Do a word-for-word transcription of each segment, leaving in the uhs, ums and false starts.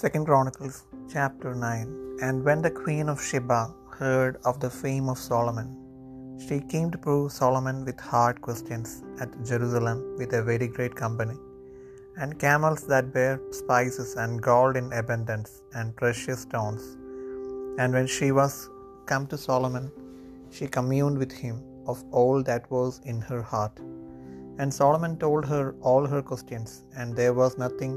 Second Chronicles chapter nine. And when the queen of Sheba heard of the fame of Solomon, she came to prove Solomon with hard questions at Jerusalem with a very great company, and camels that bear spices and gold in abundance and precious stones. And when she was come to Solomon, she communed with him of all that was in her heart. And Solomon told her all her questions, and there was nothing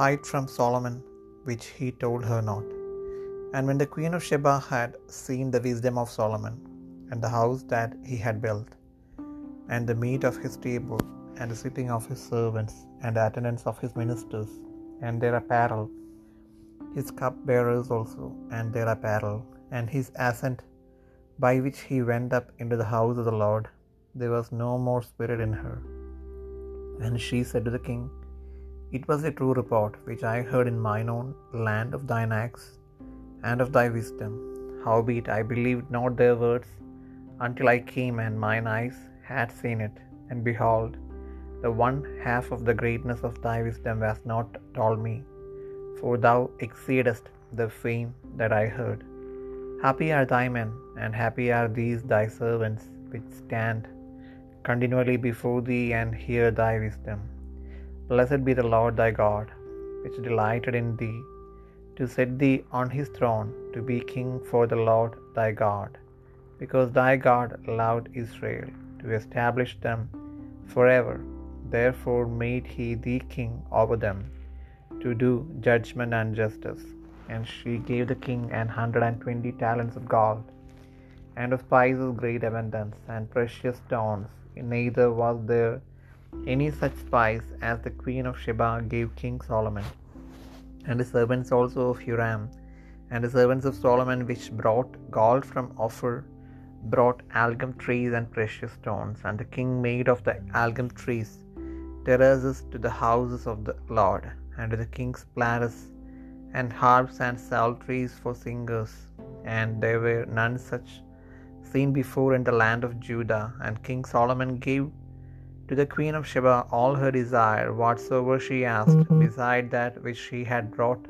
hid from Solomon which he told her not. And when the queen of Sheba had seen the wisdom of Solomon, and the house that he had built, and the meat of his table, and the sitting of his servants, and the attendance of his ministers, and their apparel, his cupbearers also, and their apparel, and his ascent by which he went up into the house of the Lord, there was no more spirit in her. And she said to the king, It was a true report which I heard in mine own land of thine acts and of thy wisdom. Howbeit I believed not their words until I came, and mine eyes had seen it. And behold, the one half of the greatness of thy wisdom was not told me, for thou exceedest the fame that I heard. Happy are thy men, and happy are these thy servants, which stand continually before thee and hear thy wisdom. Blessed be the Lord thy God, which delighted in thee, to set thee on his throne, to be king for the Lord thy God, because thy God loved Israel, to establish them forever. Therefore made he thee king over them, to do judgment and justice. And she gave the king an hundred and twenty talents of gold, and of spices great abundance, and precious stones. Neither was there any such spice as the queen of Sheba gave King Solomon. And the servants also of Huram, and the servants of Solomon which brought gold from Ophir, brought algum trees and precious stones. And the king made of the algum trees terraces to the houses of the Lord, and to the king's platters, and harps and psalteries for singers, and there were none such seen before in the land of Judah. And King Solomon gave to the queen of Sheba all her desire, whatsoever she asked, beside that which she had brought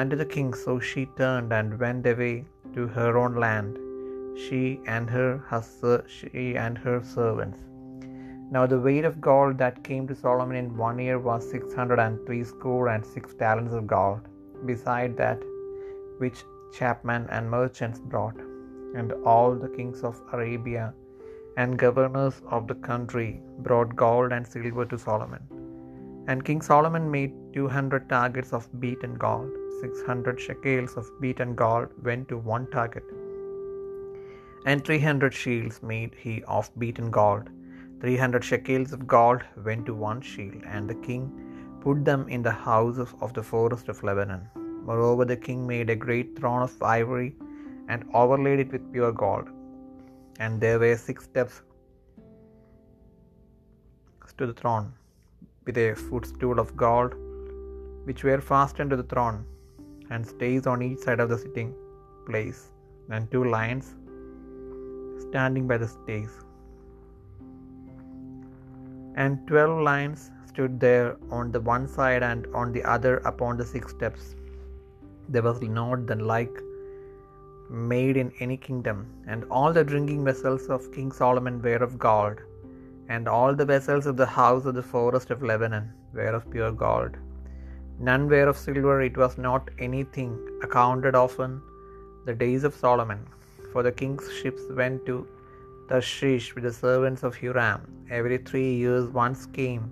unto the king. So she turned and went away to her own land, she and her husband, she and her servants. Now the weight of gold that came to Solomon in one year was six hundred and threescore and six talents of gold, beside that which chapmen and merchants brought. And all the kings of Arabia and governors of the country brought gold and silver to Solomon. And King Solomon made two hundred targets of beaten gold. Six hundred shekels of beaten gold went to one target, and three hundred shields made he of beaten gold. Three hundred shekels of gold went to one shield, and the king put them in the house of, of the forest of Lebanon. Moreover, the king made a great throne of ivory, and overlaid it with pure gold. And there were six steps to the throne, with a footstool of gold, which were fastened to the throne, and stays on each side of the sitting place, and two lions standing by the stays. And twelve lions stood there on the one side and on the other upon the six steps. There was not the like made in any kingdom. And all the drinking vessels of King Solomon were of gold, and all the vessels of the house of the forest of Lebanon were of pure gold. None were of silver. It was not anything accounted often the days of Solomon. For the king's ships went to Tarshish with the servants of Huram. Every three years once came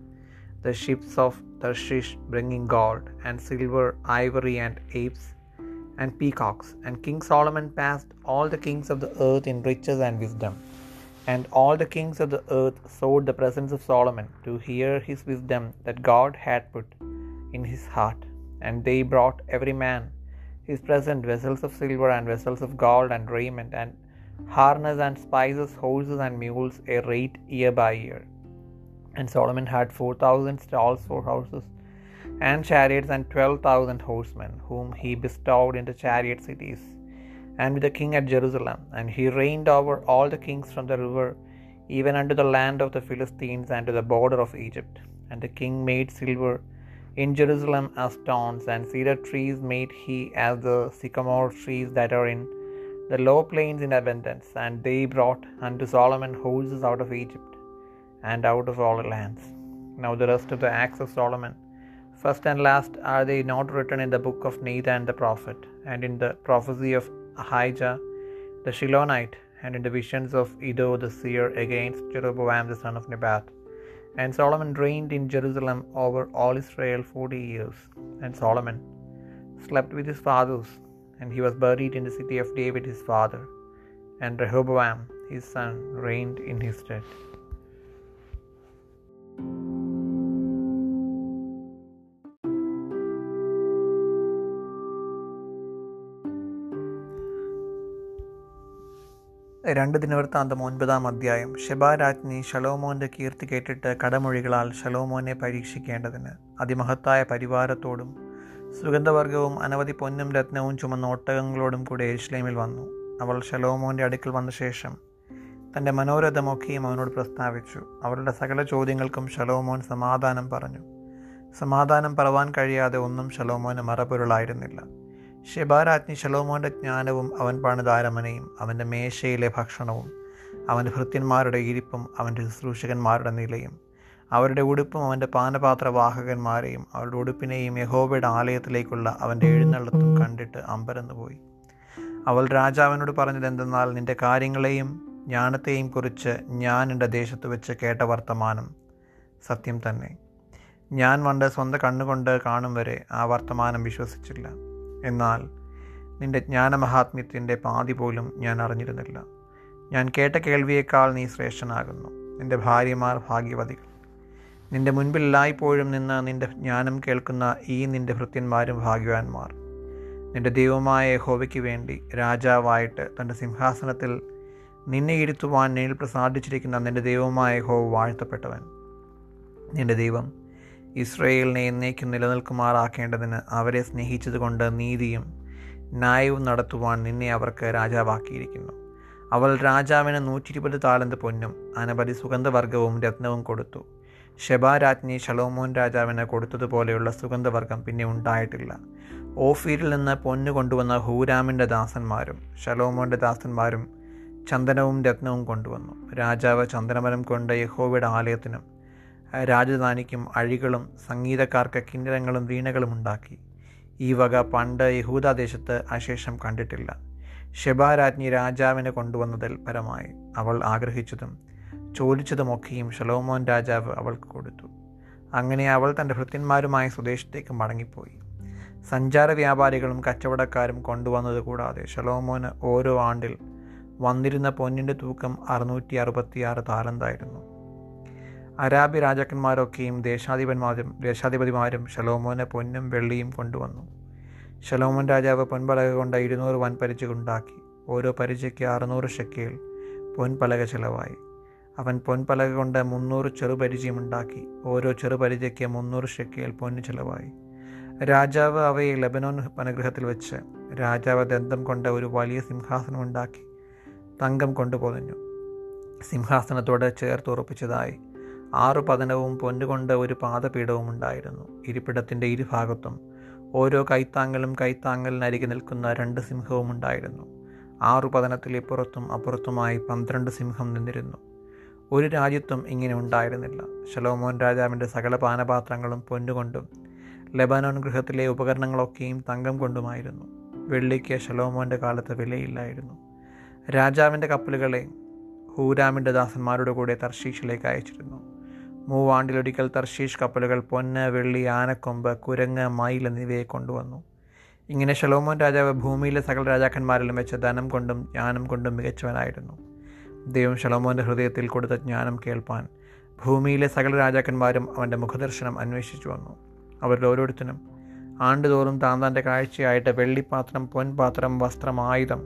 the ships of Tarshish bringing gold and silver, ivory and apes and peacocks. And King Solomon passed all the kings of the earth in riches and wisdom. And all the kings of the earth sought the presence of Solomon to hear his wisdom that God had put in his heart. And they brought every man his present, vessels of silver and vessels of gold and raiment and harness and spices, horses and mules, a rate year by year. And Solomon had four thousand stalls for horses and chariots and twelve thousand horsemen, whom he bestowed in the chariot cities and with the king at Jerusalem. And he reigned over all the kings from the river even unto the land of the Philistines and to the border of Egypt. And the king made silver In Jerusalem as stones and cedar trees made he, as the sycamore trees that are in the low plains in abundance. And they brought unto Solomon horses out of Egypt and out of all the lands. Now the rest of the acts of Solomon, first and last, are they not written in the book of Nathan the prophet, and in the prophecy of Ahijah the Shilonite, and in the visions of Iddo the seer against Jeroboam the son of Nebat? And Solomon reigned in Jerusalem over all Israel forty years. And Solomon slept with his fathers, and he was buried in the city of David his father. And Rehoboam his son reigned in his stead. രണ്ട് ദിനവൃത്താന്തം ഒൻപതാം അധ്യായം. ഷെബാ രാജ്ഞി ശലോമോൻ്റെ കീർത്തി കേട്ടിട്ട് കടമൊഴികളാൽ ശലോമോനെ പരീക്ഷിക്കേണ്ടതിന് അതിമഹത്തായ പരിവാരത്തോടും സുഗന്ധവർഗവും അനവധി പൊന്നും രത്നവും ചുമന്ന ഒട്ടകങ്ങളോടും കൂടെ യെരുശലേമിൽ വന്നു. അവൾ ശലോമോൻ്റെ അടുക്കൽ വന്ന ശേഷം തൻ്റെ മനോരഥമൊക്കെയും അവനോട് പ്രസ്താവിച്ചു. അവരുടെ സകല ചോദ്യങ്ങൾക്കും ശലോമോൻ സമാധാനം പറഞ്ഞു. സമാധാനം പറവാൻ കഴിയാതെ ഒന്നും ശലോമോന് മറപൊരുളായിരുന്നില്ല. ഷെബാ രാജ്ഞി ശലോമോൻ്റെ ജ്ഞാനവും അവൻ പണിത അരമനയും അവൻ്റെ മേശയിലെ ഭക്ഷണവും അവൻ്റെ ഭൃത്യന്മാരുടെ ഇരിപ്പും അവൻ്റെ ശുശ്രൂഷകന്മാരുടെ നിലയും അവരുടെ ഉടുപ്പും അവൻ്റെ പാനപാത്രവാഹകന്മാരെയും അവരുടെ ഉടുപ്പിനെയും യഹോവയുടെ ആലയത്തിലേക്കുള്ള അവൻ്റെ എഴുന്നള്ളത്തും കണ്ടിട്ട് അമ്പരന്നുപോയി. അവൾ രാജാവിനോട് പറഞ്ഞതെന്തെന്നാൽ, നിൻ്റെ കാര്യങ്ങളെയും ജ്ഞാനത്തെയും കുറിച്ച് ഞാൻ എൻ്റെ ദേശത്ത് വെച്ച് കേട്ട വർത്തമാനം സത്യം തന്നെ. ഞാൻ പണ്ട് സ്വന്തം കണ്ണുകൊണ്ട് കാണും വരെ ആ വർത്തമാനം വിശ്വസിച്ചില്ല. എന്നാൽ നിൻ്റെ ജ്ഞാനമഹാത്മ്യത്തിൻ്റെ പാതി പോലും ഞാൻ അറിഞ്ഞിരുന്നില്ല. ഞാൻ കേട്ട കേൾവിയേക്കാൾ നീ ശ്രേഷ്ഠനാകുന്നു. നിൻ്റെ ഭാര്യമാർ ഭാഗ്യവതികൾ. നിൻ്റെ മുൻപിൽ എല്ലായ്പ്പോഴും നിന്ന് നിൻ്റെ ജ്ഞാനം കേൾക്കുന്ന ഈ നിൻ്റെ ഭൃത്യന്മാരും ഭാഗ്യവാന്മാർ. നിൻ്റെ ദൈവമായ യഹോവയ്ക്ക് വേണ്ടി രാജാവായിട്ട് തൻ്റെ സിംഹാസനത്തിൽ നിന്നെ ഇരുത്തുവാൻ നിന്നിൽ പ്രസാദിച്ചിരിക്കുന്ന നിൻ്റെ ദൈവമായ യഹോവ വാഴ്ത്തപ്പെട്ടവൻ. നിൻ്റെ ദൈവം ഇസ്രയേലിനെ എന്നേക്കും നിലനിൽക്കുമാറാക്കേണ്ടതിന് അവരെ സ്നേഹിച്ചതുകൊണ്ട് നീതിയും ന്യായവും നടത്തുവാൻ നിന്നെ അവർക്ക് രാജാവാക്കിയിരിക്കുന്നു. അവൾ രാജാവിന് നൂറ്റി ഇരുപത് താലന്ത് പൊന്നും അനവധി സുഗന്ധവർഗവും രത്നവും കൊടുത്തു. ഷെബാ രാജ്ഞി ശലോമോൻ രാജാവിന് കൊടുത്തതുപോലെയുള്ള സുഗന്ധവർഗം പിന്നെ ഉണ്ടായിട്ടില്ല. ഓഫീരിൽ നിന്ന് പൊന്നു കൊണ്ടുവന്ന ഹൂരാമിൻ്റെ ദാസന്മാരും ശലോമോൻ്റെ ദാസന്മാരും ചന്ദനവും രത്നവും കൊണ്ടുവന്നു. രാജാവ് ചന്ദനമരം കൊണ്ട് യഹോവയുടെ ആലയത്തിനും രാജധാനിക്കും അഴികളും സംഗീതക്കാർക്ക് കിന്നരങ്ങളും വീണകളും ഉണ്ടാക്കി. ഈ വക പണ്ട് യഹൂദാദേശത്ത് അശേഷം കണ്ടിട്ടില്ല. ഷെബാ രാജ്ഞി രാജാവിനെ കൊണ്ടുവന്നതിൽ പരമായി അവൾ ആഗ്രഹിച്ചതും ചോദിച്ചതുമൊക്കെയും ശലോമോൻ രാജാവ് അവൾക്ക് കൊടുത്തു. അങ്ങനെ അവൾ തൻ്റെ ഭൃത്യന്മാരുമായ സ്വദേശത്തേക്ക് മടങ്ങിപ്പോയി. സഞ്ചാര വ്യാപാരികളും കച്ചവടക്കാരും കൊണ്ടുവന്നത് കൂടാതെ ശലോമോന് ഓരോ ആണ്ടിൽ വന്നിരുന്ന പൊന്നിൻ്റെ തൂക്കം അറുന്നൂറ്റി അറുപത്തിയാറ് താലന്തായിരുന്നു. അരാബി രാജാക്കന്മാരൊക്കെയും ദേശാധിപന്മാരും ദേശാധിപതിമാരും ശലോമോന് പൊന്നും വെള്ളിയും കൊണ്ടുവന്നു. ശലോമോൻ രാജാവ് പൊൻപലക കൊണ്ട് ഇരുന്നൂറ് വൻപരിചകൾ ഉണ്ടാക്കി. ഓരോ പരിചയ്ക്ക് അറുന്നൂറ് ഷെക്കേൽ പൊൻപലക ചിലവായി. അവൻ പൊൻപലക കൊണ്ട് മുന്നൂറ് ചെറുപരിചയും ഉണ്ടാക്കി. ഓരോ ചെറുപരിചയ്ക്ക് മുന്നൂറ് ഷെക്കേൽ പൊന്ന് ചിലവായി. രാജാവ് അവയെ ലെബനോൻ വനഗൃഹത്തിൽ വെച്ച് രാജാവ് ദന്തം കൊണ്ട് ഒരു വലിയ സിംഹാസനം ഉണ്ടാക്കി തങ്കം കൊണ്ട് പൊതിഞ്ഞു. സിംഹാസനത്തോട് ചേർത്തുറപ്പിച്ചതായി ആറു പതനവും പൊന്നുകൊണ്ട് ഒരു പാദപീഠവും ഉണ്ടായിരുന്നു. ഇരിപ്പിടത്തിൻ്റെ ഇരുഭാഗത്തും ഓരോ കൈത്താങ്ങലും കൈത്താങ്ങലിനരികെ നിൽക്കുന്ന രണ്ട് സിംഹവും ഉണ്ടായിരുന്നു. ആറു പതനത്തിൽ ഇപ്പുറത്തും അപ്പുറത്തുമായി പന്ത്രണ്ട് സിംഹം നിന്നിരുന്നു. ഒരു രാജ്യത്തും ഇങ്ങനെ ഉണ്ടായിരുന്നില്ല. ശലോമോൻ രാജാവിൻ്റെ സകല പാനപാത്രങ്ങളും പൊന്നുകൊണ്ടും ലെബനോൻ ഗൃഹത്തിലെ ഉപകരണങ്ങളൊക്കെയും തങ്കം കൊണ്ടുമായിരുന്നു. വെള്ളിക്ക് ശലോമോൻ്റെ കാലത്ത് വിലയില്ലായിരുന്നു. രാജാവിൻ്റെ കപ്പലുകളെ ഹൂരാമിൻ്റെ ദാസന്മാരുടെ കൂടെ തർശീഷിലേക്ക് അയച്ചിരുന്നു. മൂവാണ്ടിലൊരിക്കൽ തർശീഷ് കപ്പലുകൾ പൊന്ന്, വെള്ളി, ആനക്കൊമ്പ്, കുരങ്ങ്, മയിൽ എന്നിവയെ കൊണ്ടുവന്നു. ഇങ്ങനെ ശലോമോൻ രാജാവ് ഭൂമിയിലെ സകല രാജാക്കന്മാരിലും വെച്ച് ധനം കൊണ്ടും ജ്ഞാനം കൊണ്ടും മികച്ചവനായിരുന്നു. ദൈവം ശലോമോൻ്റെ ഹൃദയത്തിൽ കൊടുത്ത ജ്ഞാനം കേൾപ്പാൻ ഭൂമിയിലെ സകല രാജാക്കന്മാരും അവൻ്റെ മുഖദർശനം അന്വേഷിച്ചു വന്നു. അവരിൽ ഓരോരുത്തരും ആണ്ടുതോറും താൻ തൻ്റെ കാഴ്ചയായിട്ട് വെള്ളിപ്പാത്രം, പൊൻപാത്രം, വസ്ത്രം, ആയുധം,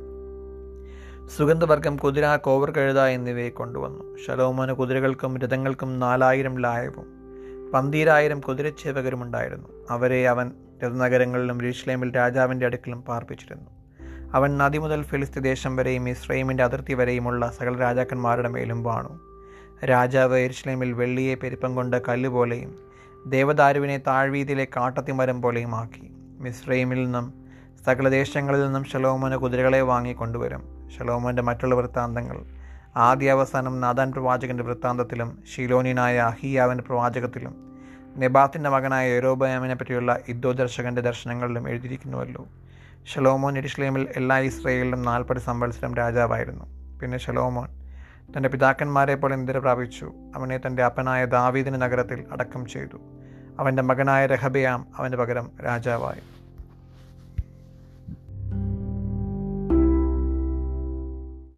സുഗന്ധവർഗം, കുതിര, കോവർ കഴുത എന്നിവയെ കൊണ്ടുവന്നു. ശലോമോന് കുതിരകൾക്കും രഥങ്ങൾക്കും നാലായിരം ലായവും പന്തീരായിരം കുതിരച്ചേവകരും ഉണ്ടായിരുന്നു. അവരെ അവൻ രഥനഗരങ്ങളിലും യെരുശലേമിൽ രാജാവിൻ്റെ അടുക്കലും പാർപ്പിച്ചിരുന്നു. അവൻ നദി മുതൽ ഫിലിസ്തീൻ ദേശം വരെയും ഇസ്രായേലിൻ്റെ അതിർത്തി വരെയുമുള്ള സകല രാജാക്കന്മാരുടെ മേലും വാണു. രാജാവ് യെരുശലേമിൽ വെള്ളിയെ പെരുപ്പം കൊണ്ട് കല്ലുപോലെയും ദേവദാരുവിനെ താഴ്വീതിയിലെ കാട്ടത്തിമരം പോലെയും ആക്കി. മിസ്രൈമിൽ നിന്നും സകലദേശങ്ങളിൽ നിന്നും ശലോമോന് കുതിരകളെ വാങ്ങിക്കൊണ്ടുവരും. ശലോമോൻ്റെ മറ്റുള്ള വൃത്താന്തങ്ങൾ ആദ്യ അവസാനം നാഥാൻ പ്രവാചകൻ്റെ വൃത്താന്തത്തിലും ശീലോനിയനായ അഹീയാവിൻ്റെ പ്രവാചകത്തിലും നെബാത്തിൻ്റെ മകനായ യെരോബയാമിനെ പറ്റിയുള്ള ഇദ്ദോ ദർശകൻ്റെ ദർശനങ്ങളിലും എഴുതിയിരിക്കുന്നുവല്ലോ. ശലോമോൻ യെരുശലേമിൽ എല്ലാ ഇസ്രയേലിലും നാൽപ്പത് സംവത്സരം രാജാവായിരുന്നു. പിന്നെ ശലോമോൻ തൻ്റെ പിതാക്കന്മാരെ പോലെ നിദ്ര പ്രാപിച്ചു. അവനെ തൻ്റെ അപ്പനായ ദാവീദിൻ്റെ നഗരത്തിൽ അടക്കം ചെയ്തു. അവൻ്റെ മകനായ രെഹബയാം അവന് പകരം രാജാവായി.